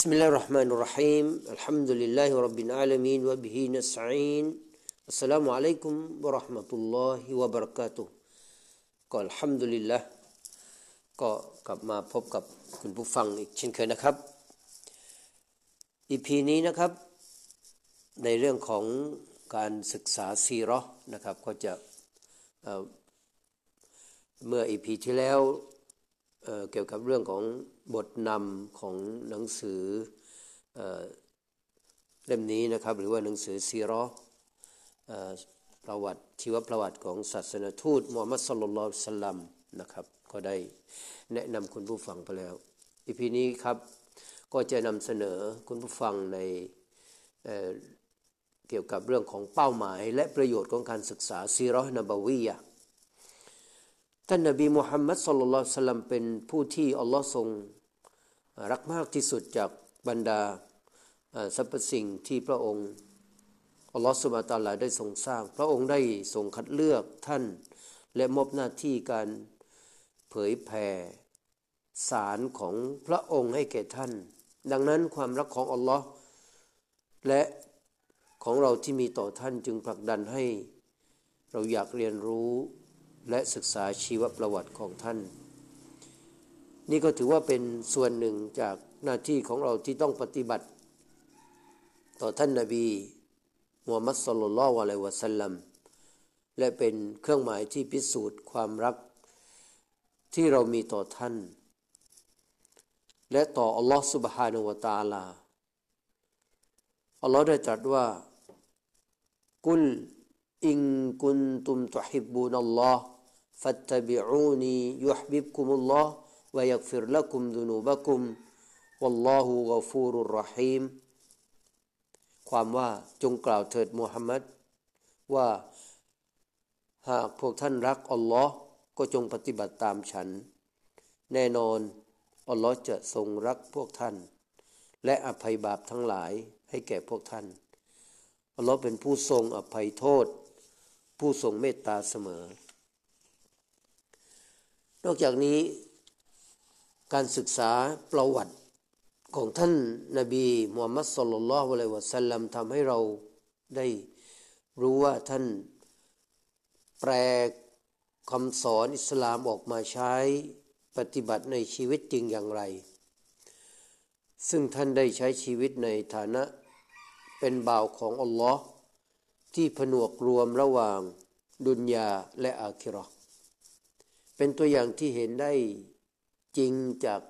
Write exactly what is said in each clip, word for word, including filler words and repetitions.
بسم الله الرحمن الرحيم الحمد لله رب العالمين وبه نستعين السلام عليكم ورحمة الله وبركاته ก็อัลฮัมดุลิลละห์ก็กลับมาพบกับคุณผู้ฟังอีกเช่นเคยนะครับ อี พี นี้นะครับในเรื่องของการศึกษาซีเราะห์นะครับก็จะเอ่อเมื่อ อี พี ที่แล้วเอ่อเกี่ยวกับเรื่องของบทนำของหนังสือเอ่อเล่มนี้นะครับหรือว่าหนังสือซีเราะห์เอ่อประวัติชีวประวัติของศาสนทูตมูฮัมมัดศ็อลลัลลอฮุอะลัยฮิวะซัลลัมนะครับก็ได้แนะนำคุณผู้ฟังไปแล้ว อี พี นี้ครับก็จะนำเสนอคุณผู้ฟังในเอ่อเกี่ยวกับเรื่องของเป้าหมายและประโยชน์ของการศึกษาซีเราะห์นบะวียะห์ท่านนบีมุฮัมมัดศ็อลลัลลอฮุอะลัยฮิวะซัลลัมเป็นผู้ที่อัลลอฮ์ทรงรักมากที่สุดจากบรรดาเอ่อสรรพสิ่งที่พระองค์อัลลอฮฺซุบฮานะฮูวะตะอาลาได้ทรงสร้างพระองค์ได้ทรงคัดเลือกท่านและมอบหน้าที่การเผยแผ่สารของพระองค์ให้แก่ท่านดังนั้นความรักของอัลลอฮฺและของเราที่มีต่อท่านจึงผลักดันให้เราอยากเรียนรู้และศึกษาชีวประวัติของท่านนี่ก็ถือว่าเป็นส่วนหนึ่งจากหน้าที่ของเราที่ต้องปฏิบัติต่อท่านนบีมูฮัมมัดศ็อลลัลลอฮุอะลัยฮิวะซัลลัมและเป็นเครื่องหมายที่พิสูจน์ความรักที่เรามีต่อท่านและต่ออัลลอฮฺซุบฮานะฮูวะตะอาลาอัลลอฮฺได้ตรัสว่ากุลอินกุนตุมตุฮิบบูนัลลอฮฺฟัตตะบิอูนียุฮบิบกุมุลลอฮฺวะยักฟิรละกุมซุนูบะกุมวัลลอฮุกอฟูรุรเราะฮีมความว่าจงกล่าวเถิดมูฮัมหมัดว่าหากพวกท่านรักอัลลอฮ์ก็จงปฏิบัติตามฉันแน่นอนอัลลอฮ์จะทรงรักพวกท่านและอภัยบาปทั้งหลายให้แก่พวกท่านอัลลอฮ์เป็นผู้ทรงอภัยโทษผู้ทรงเมตตาเสมอนอกจากนี้การศึกษาประวัติของท่านนบีมูฮัมมัดศ็อลลัลลอฮุอะลัยฮิวะซัลลัมทำให้เราได้รู้ว่าท่านแปลคำสอนอิสลามออกมาใช้ปฏิบัติในชีวิตจริงอย่างไรซึ่งท่านได้ใช้ชีวิตในฐานะเป็นบ่าวของอัลลอฮ์ที่ผนวกรวมระหว่างดุนยาและอาคิเราะห์เป็นตัวอย่างที่เห็นได้จริงจาก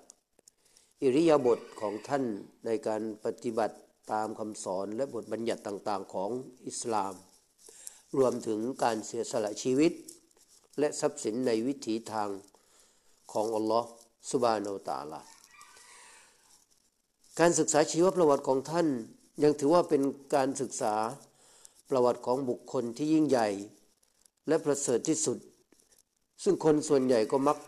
อิริยาบถของท่านในการปฏิบัติตามคำสอนและบทบัญญัติต่างๆของอิสลามรวมถึงการเสียสละชีวิตและทรัพย์สินในวิถีทางของอัลลอฮฺซุบฮานะฮูวะตะอาลาการศึกษาชีวประวัติของท่านยังถือว่าเป็นการศึกษาประวัติของบุคคลที่ยิ่งใหญ่และประเสริฐที่สุดซึ่งคนส่วนใหญ่ก็มัก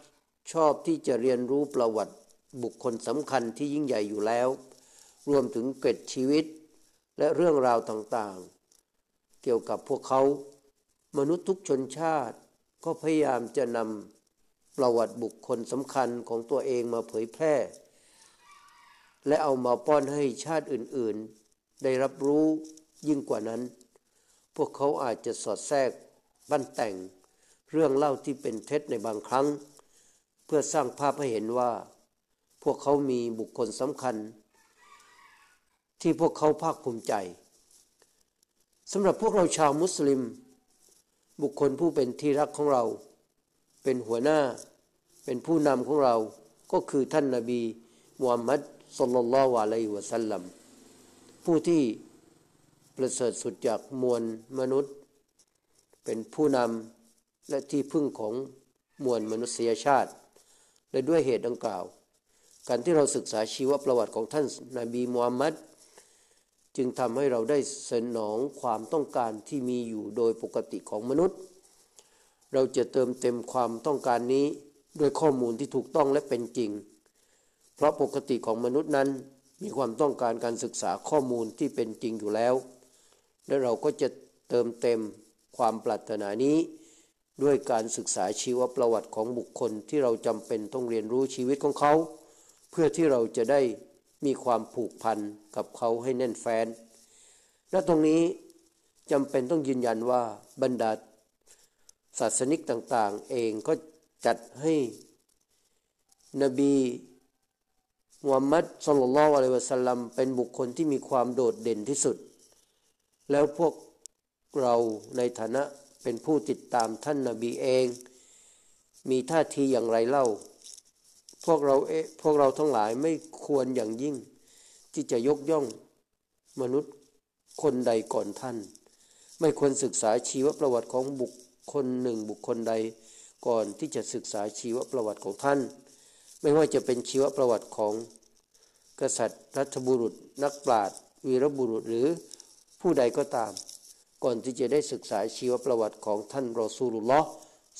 ชอบที่จะเรียนรู้ประวัติบุคคลสำคัญที่ยิ่งใหญ่อยู่แล้วรวมถึงเกร็ดชีวิตและเรื่องราวต่างๆเกี่ยวกับพวกเขามนุษย์ทุกชนชาติก็พยายามจะนำประวัติบุคคลสำคัญของตัวเองมาเผยแพร่และเอามาป้อนให้ชาติอื่นๆได้รับรู้ยิ่งกว่านั้นพวกเขาอาจจะสอดแทรกบั้นแต่งเรื่องเล่าที่เป็นเท็จในบางครั้งเพื่อสร้างภาพให้เห็นว่าพวกเขามีบุคคลสำคัญที่พวกเขาภาคภูมิใจสำหรับพวกเราชาวมุสลิมบุคคลผู้เป็นที่รักของเราเป็นหัวหน้าเป็นผู้นำของเราก็คือท่านนบีมูฮัมมัดศ็อลลัลลอฮุอะลัยฮิวะซัลลัมผู้ที่ประเสริฐสุดจากมวลมนุษย์เป็นผู้นำและที่พึ่งของมวลมนุษยชาติและด้วยเหตุดังกล่าวการที่เราศึกษาชีวประวัติของท่านนบีมูฮัมมัดจึงทำให้เราได้สนองความต้องการที่มีอยู่โดยปกติของมนุษย์เราจะเติมเต็มความต้องการนี้ด้วยข้อมูลที่ถูกต้องและเป็นจริงเพราะปกติของมนุษย์นั้นมีความต้องการการศึกษาข้อมูลที่เป็นจริงอยู่แล้วและเราก็จะเติมเต็มความปรารถนานี้ด้วยการศึกษาชีวประวัติของบุคคลที่เราจำเป็นต้องเรียนรู้ชีวิตของเขาเพื่อที่เราจะได้ มีความผูกพันกับเขาให้แน่นแฟ้นณตรงนี้จำเป็นต้องยืนยันว่าบรรดาศาสนิกต่างๆเองก็จัดให้นบีมุฮัมมัดศ็อลลัลลอฮุอะลัยฮิวะซัลลัมเป็นบุคคลที่มีความโดดเด่นที่สุดแล้วพวกเราในฐานะเป็นผู้ติดตามท่านนบีเองมีท่าทีอย่างไรเล่าพวกเราเอพวกเราทั้งหลายไม่ควรอย่างยิ่งที่จะยกย่องมนุษย์คนใดก่อนท่านไม่ควรศึกษาชีวประวัติของบุคคลหนึ่งบุคคลใดก่อนที่จะศึกษาชีวประวัติของท่านไม่ว่าจะเป็นชีวประวัติของกษัตริย์รัฐบุรุษนักปราชญ์วีรบุรุษหรือผู้ใดก็ตามก่อนที่จะได้ศึกษาชีวประวัติของท่านรอซูลุลลอฮ์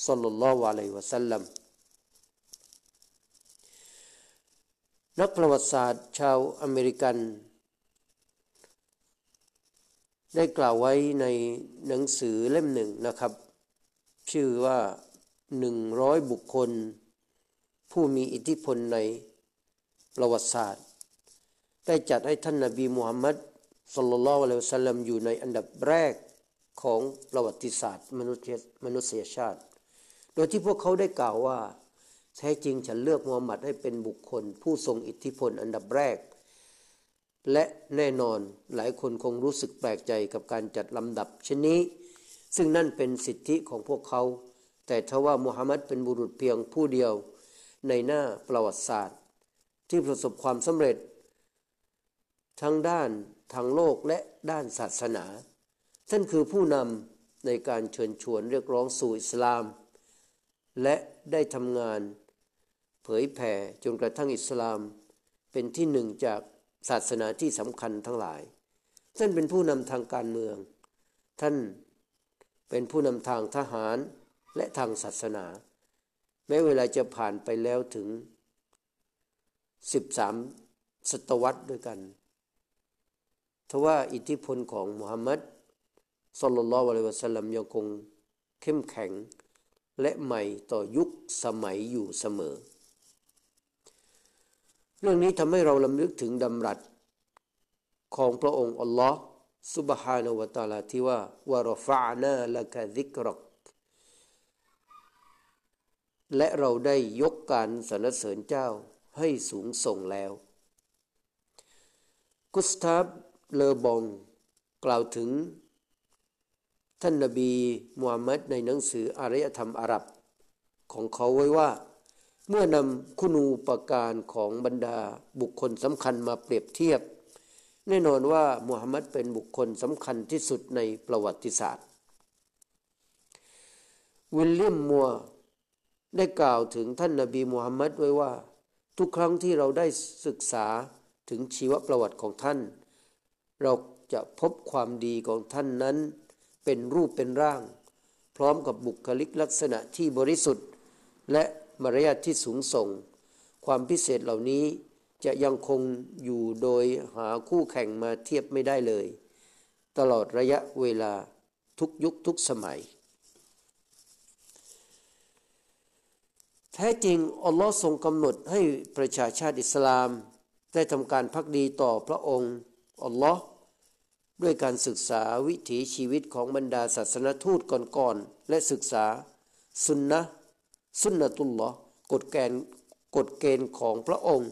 ศ็อลลัลลอฮุอะลัยฮิวะซัลลัมนักประวัติศาสตร์ชาวอเมริกันได้กล่าวไว้ในหนังสือเล่มหนึ่งนะครับชื่อว่าหนึ่งร้อยบุคคลผู้มีอิทธิพลในประวัติศาสตร์ได้จัดให้ท่านนบีมุฮัมมัดศ็อลลัลลอฮุอะลัยฮิวะซัลลัมอยู่ในอันดับแรกของประวัติศาสตร์มนุษยมนุษยชาติโดยที่พวกเขาได้กล่าวว่าแท้จริงฉันเลือกมุฮัมมัดให้เป็นบุคคลผู้ทรงอิทธิพลอันดับแรกและแน่นอนหลายคนคงรู้สึกแปลกใจกับการจัดลำดับเช่นนี้ซึ่งนั่นเป็นสิทธิของพวกเขาแต่ทว่ามุฮัมมัดเป็นบุรุษเพียงผู้เดียวในหน้าประวัติศาสตร์ที่ประสบความสำเร็จทั้งด้านทางโลกและด้านศาสนาท่านคือผู้นำในการเชิญชวนเรียกร้องสู่อิสลามและได้ทำงานเผยแผ่จนกระทั่งอิสลามเป็นที่หนึ่งจากศาสนาที่สำคัญทั้งหลายท่านเป็นผู้นำทางการเมืองท่านเป็นผู้นำทางทหารและทางศาสนาแม้เวลาจะผ่านไปแล้วถึงสิบสามศตวรรษด้วยกันทว่าอิทธิพลของมุฮัมมัดศ็อลลัลลอฮุอะลัยฮิวะซัลลัมยังคงเข้มแข็งและใหม่ต่อยุคสมัยอยู่เสมอเรื่องนี้ทำให้เราลำลึกถึงดำรัสของพระองค์อัลลอฮ์ซุบฮานะฮูวะตะอาลาที่ว่าวะรอฟะอ์นาละกะซิกรักและเราได้ยกการสรรเสริญเจ้าให้สูงส่งแล้วกุสตาฟเลอบองกล่าวถึงท่านนบีมุฮัมมัดในหนังสืออารยธรรมอาหรับของเขาไว้ว่าเมื่อนำคุณูปการของบรรดาบุคคลสำคัญมาเปรียบเทียบแน่นอนว่ามุฮัมมัดเป็นบุคคลสำคัญที่สุดในประวัติศาสตร์วิลเลียมมัวได้กล่าวถึงท่านนบีมุฮัมมัดไว้ว่าทุกครั้งที่เราได้ศึกษาถึงชีวประวัติของท่านเราจะพบความดีของท่านนั้นเป็นรูปเป็นร่างพร้อมกับบุคลิกลักษณะที่บริสุทธิ์และมารยาทที่สูงส่งความพิเศษเหล่านี้จะยังคงอยู่โดยหาคู่แข่งมาเทียบไม่ได้เลยตลอดระยะเวลาทุกยุคทุกสมัยแท้จริงอัลลอฮ์ทรงกำหนดให้ประชาชาติอิสลามได้ทำการภักดีต่อพระองค์อัลลอฮ์ด้วยการศึกษาวิถีชีวิตของบรรดาศาสนทูตก่อนๆและศึกษาสุนนะสุนนะตุลลอฮ์กฎเกณฑ์กฎเกณฑ์ของพระองค์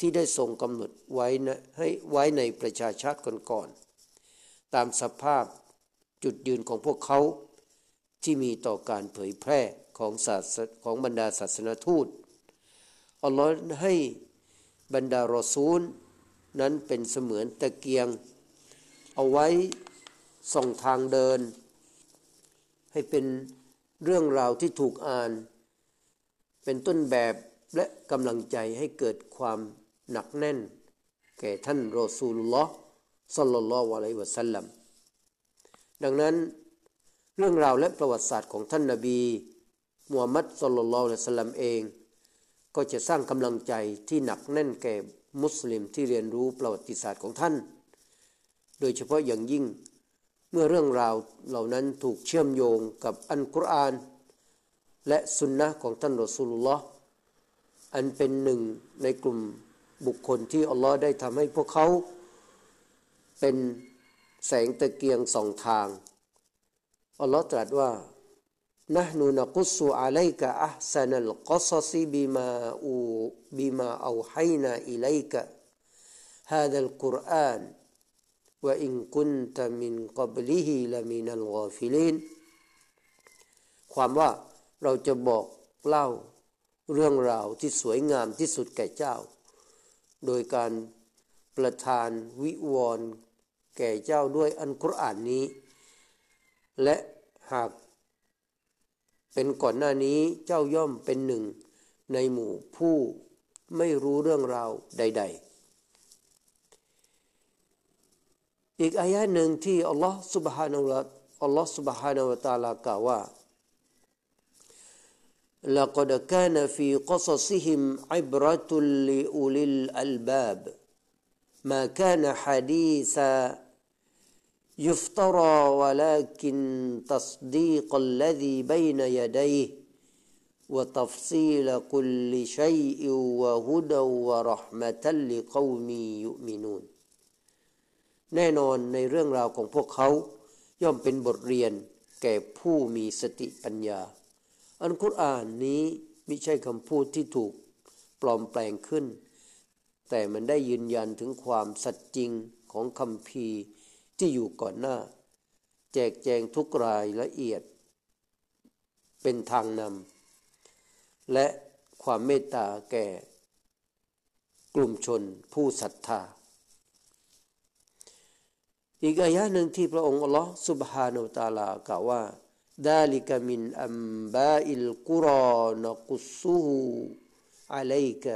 ที่ได้ทรงกำหนดไว้นะให้ไว้ในประชาชาติก่อนๆตามสภาพจุดยืนของพวกเขาที่มีต่อการเผยแพร่ของศาสของบรรดาศาสนทูตอัลลอฮ์ให้บรรดารอซูลนั้นเป็นเสมือนตะเกียงเอาไว้ส่องทางเดินให้เป็นเรื่องราวที่ถูกอ่านเป็นต้นแบบและกำลังใจให้เกิดความหนักแน่นแก่ท่านรอซูลุลลอฮ์ศ็อลลัลลอฮุอะลัยฮิวะซัลลัมดังนั้นเรื่องราวและประวัติศาสตร์ของท่านนบีมุฮัมมัดศ็อลลัลลอฮุอะลัยฮิวะซัลลัมเองก็จะสร้างกำลังใจที่หนักแน่นแก่มุสลิมที่เรียนรู้ประวัติศาสตร์ของท่านโดยเฉพาะอย่างยิ่งเมื่อเรื่องราวเหล่านั้นถูกเชื่อมโยงกับอัลกุรอานและสุนนะของท่านรอซูลุลลอฮ์อันเป็นหนึ่งในกลุ่ม บุคคลที่อัลลอฮ์ได้ทำให้พวกเขาเป็นแสงตะเกียงสองทางอัลลอฮ์ตรัสว่านะห์นูนักุสอะลัยกะอัห์ซะนัลกอศอซิบิมาอูบิมาเอาฮัยนาอิลัยกะฮาซาลกุรอานวะอินกุนตะมินกับลิฮิละมินัลกอฟิลีนความว่าเราจะบอกเล่าเรื่องราวที่สวยงามที่สุดแก่เจ้าโดยการประทานวิวรณ์แก่เจ้าด้วยอัลกุรอานนี้และหากเป็นก่อนหน้านี้เจ้าย่อมเป็นหนึ่งในหมู่ผู้ไม่รู้เรื่องราวใดๆอีกอายะหนึ่งที่อัลลอฮฺซุบฮานะฮูวะอัลลอฮฺซุบฮานะฮูวะตะอาลากล่าวว่าلقد كان في قصصهم عبرة لأولي الألباب ما كان حديثا يفترى ولكن تصديق الذي بين يديه وتفصيل كل شيء وهدى ورحمة لقوم يؤمنون แน่นอนในเรื่องราวของพวกเขาย่อมเป็นบทเรียนแก่ผู้มีสติปัญญาอัลกุรอานนี้ไม่ใช่คำพูดที่ถูกปลอมแปลงขึ้นแต่มันได้ยืนยันถึงความสัจจริงของคัมภีร์ที่อยู่ก่อนหน้าแจกแจงทุกรายละเอียดเป็นทางนำและความเมตตาแก่กลุ่มชนผู้ศรัทธาอีกอายะหนึ่งที่พระองค์อัลเลาะห์ซุบฮานะฮูวะตะอาลากล่าวว่าذلك من أنباء القرى نقصه عليك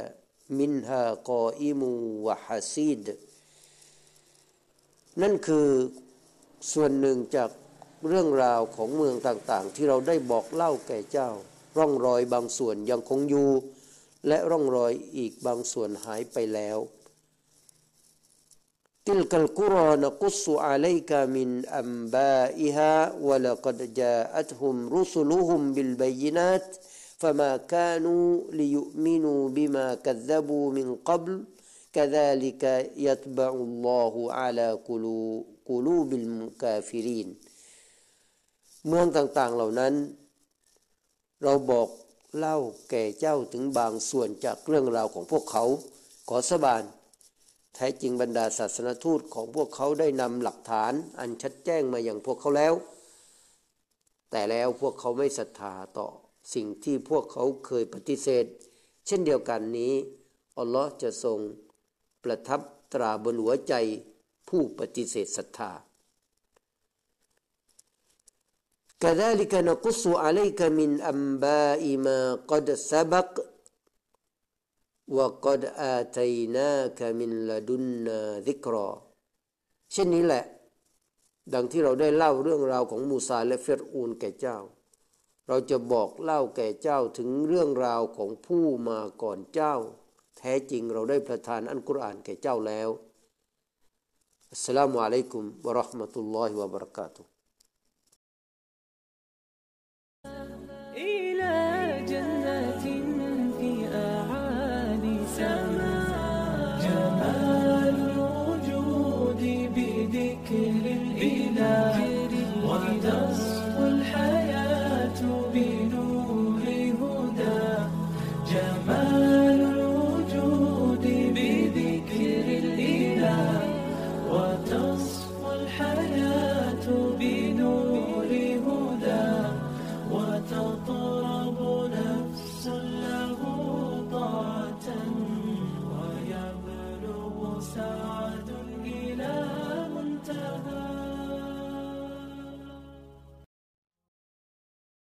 منها قائم وحسيد นั่นคือส่วนหนึ่งจากเรื่องราวของเมืองต่างๆที่เราได้บอกเล่าแก่เจ้าร่องรอยบางส่วนยังคงอยู่และร่องรอยอีกบางส่วนหายไปแล้วتلك القرى نقص عليك من أنبائها ولقد جاءتهم رسلهم بالبينات فما كانوا ليؤمنوا بما كذبوا من قبل كذلك يتبع الله على قلوب الكافرين เมืองต่างๆเหล่านั้นเราบอกเล่าแก่เจ้าถึงบางส่วนจากเรื่องราวของพวกเขาขอสาบานแท้จริงบรรดาศาสนทูตของพวกเขาได้นำหลักฐานอันชัดแจ้งมาอย่างพวกเขาแล้วแต่แล้วพวกเขาไม่ศรัทธาต่อสิ่งที่พวกเขาเคยปฏิเสธเช่นเดียวกันนี้อัลเลาะห์จะทรงประทับตราบนหัวใจผู้ปฏิเสธศรัทธา كذلك نقص عليك من أنباء ما قد سبق وَقَدْ آتَيْنَاكَ مِنْ لَدُنَّا ذِكْرًا เช่นนี้แหละดังที่เราได้เล่าเรื่องราวของมูซาและเฟรอูนแก่เจ้าเราจะบอกเล่าแก่เจ้าถึงเรื่องราวของผู้มาก่อนเจ้าแท้จริงเราได้ประทานอัลกุรอานแก่เจ้าแล้วอัสสลามุอะลัยกุมวะเราะห์มะตุลลอฮิวะบะเราะกาตุฮ์So